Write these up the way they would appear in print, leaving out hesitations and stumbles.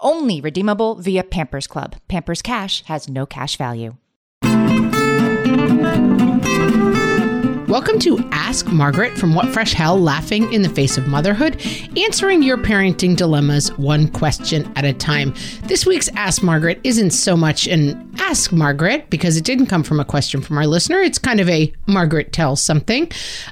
Only redeemable via Pampers Club. Pampers Cash has no cash value. Welcome to Ask Margaret from What Fresh Hell, laughing in the face of motherhood, answering your parenting dilemmas one question at a time. This week's Ask Margaret isn't so much an Ask Margaret because it didn't come from a question from our listener. It's kind of a Margaret tells something.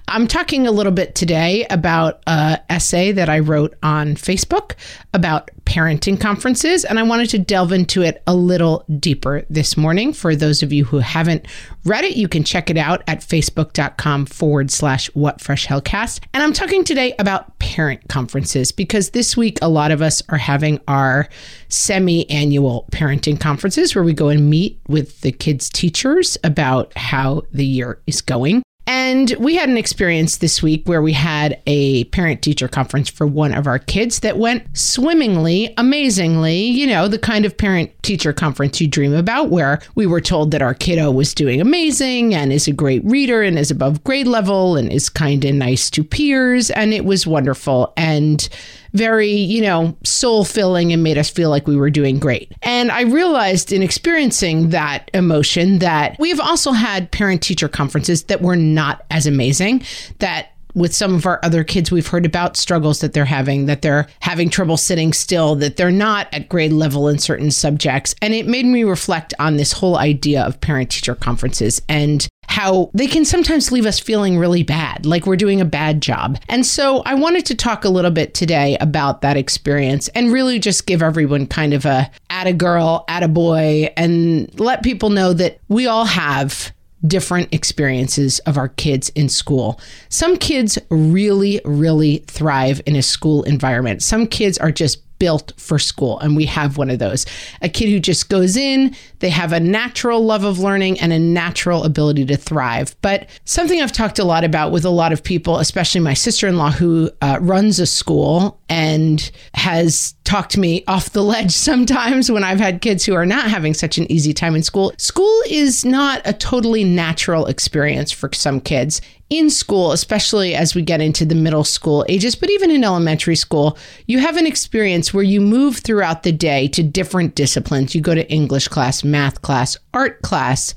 I'm talking a little bit today about an essay that I wrote on Facebook about parenting conferences, and I wanted to delve into it a little deeper this morning. For those of you who haven't read it, you can check it out at facebook.com/whatfreshhellcast. And I'm talking today about parent conferences because this week a lot of us are having our semi-annual parenting conferences where we go and meet with the kids' teachers about how the year is going. And we had an experience this week where we had a parent-teacher conference for one of our kids that went swimmingly, amazingly, you know, the kind of parent-teacher conference you dream about, where we were told that our kiddo was doing amazing and is a great reader and is above grade level and is kind and nice to peers. And it was wonderful and very, you know, soul-filling and made us feel like we were doing great. And I realized in experiencing that emotion that we've also had parent-teacher conferences that were not as amazing, that with some of our other kids, we've heard about struggles that they're having trouble sitting still, that they're not at grade level in certain subjects. And it made me reflect on this whole idea of parent-teacher conferences and how they can sometimes leave us feeling really bad, like we're doing a bad job. And so I wanted to talk a little bit today about that experience and really just give everyone kind of a atta girl, atta boy, and let people know that we all have different experiences of our kids in school. Some kids really, really thrive in a school environment. Some kids are just built for school, and we have one of those. A kid who just goes in, they have a natural love of learning and a natural ability to thrive. But something I've talked a lot about with a lot of people, especially my sister-in-law who runs a school and has talked me off the ledge sometimes when I've had kids who are not having such an easy time in school. School is not a totally natural experience for some kids. In school, especially as we get into the middle school ages, but even in elementary school, you have an experience where you move throughout the day to different disciplines. You go to English class, math class, art class,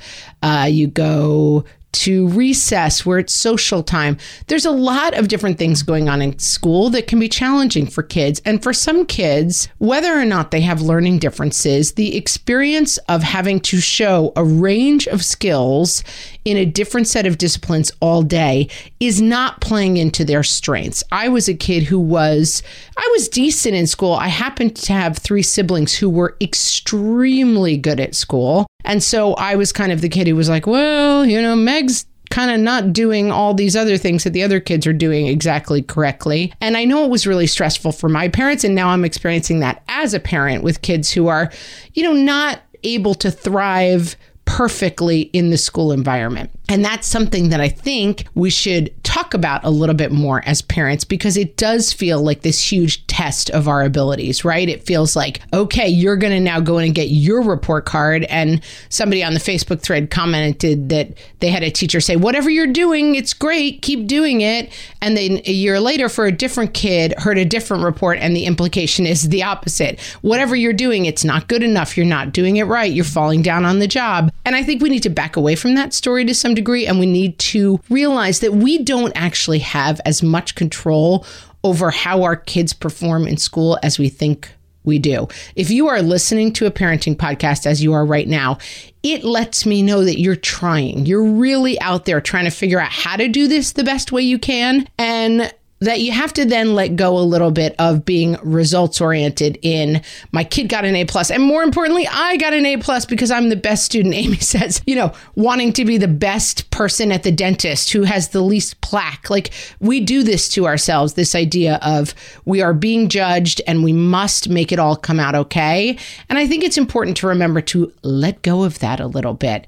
you go to recess where it's social time. There's a lot of different things going on in school that can be challenging for kids. And for some kids, whether or not they have learning differences, the experience of having to show a range of skills in a different set of disciplines all day is not playing into their strengths. I was a kid who was, I was decent in school. I happened to have three siblings who were extremely good at school. And so I was kind of the kid who was like, well, you know, Meg's kind of not doing all these other things that the other kids are doing exactly correctly. And I know it was really stressful for my parents. And now I'm experiencing that as a parent with kids who are, you know, not able to thrive perfectly in the school environment. And that's something that I think we should talk about a little bit more as parents, because it does feel like this huge test of our abilities, right? It feels like, okay, you're going to now go in and get your report card. And somebody on the Facebook thread commented that they had a teacher say, whatever you're doing, it's great, keep doing it. And then a year later for a different kid, heard a different report. And the implication is the opposite. Whatever you're doing, it's not good enough. You're not doing it right. You're falling down on the job. And I think we need to back away from that story to some degree, and we need to realize that we don't actually have as much control over how our kids perform in school as we think we do. If you are listening to a parenting podcast as you are right now, it lets me know that you're trying. You're really out there trying to figure out how to do this the best way you can, and that you have to then let go a little bit of being results oriented in my kid got an A+. And more importantly, I got an A+ because I'm the best student. Amy says, you know, wanting to be the best person at the dentist who has the least plaque. Like, we do this to ourselves, this idea of we are being judged and we must make it all come out okay. And I think it's important to remember to let go of that a little bit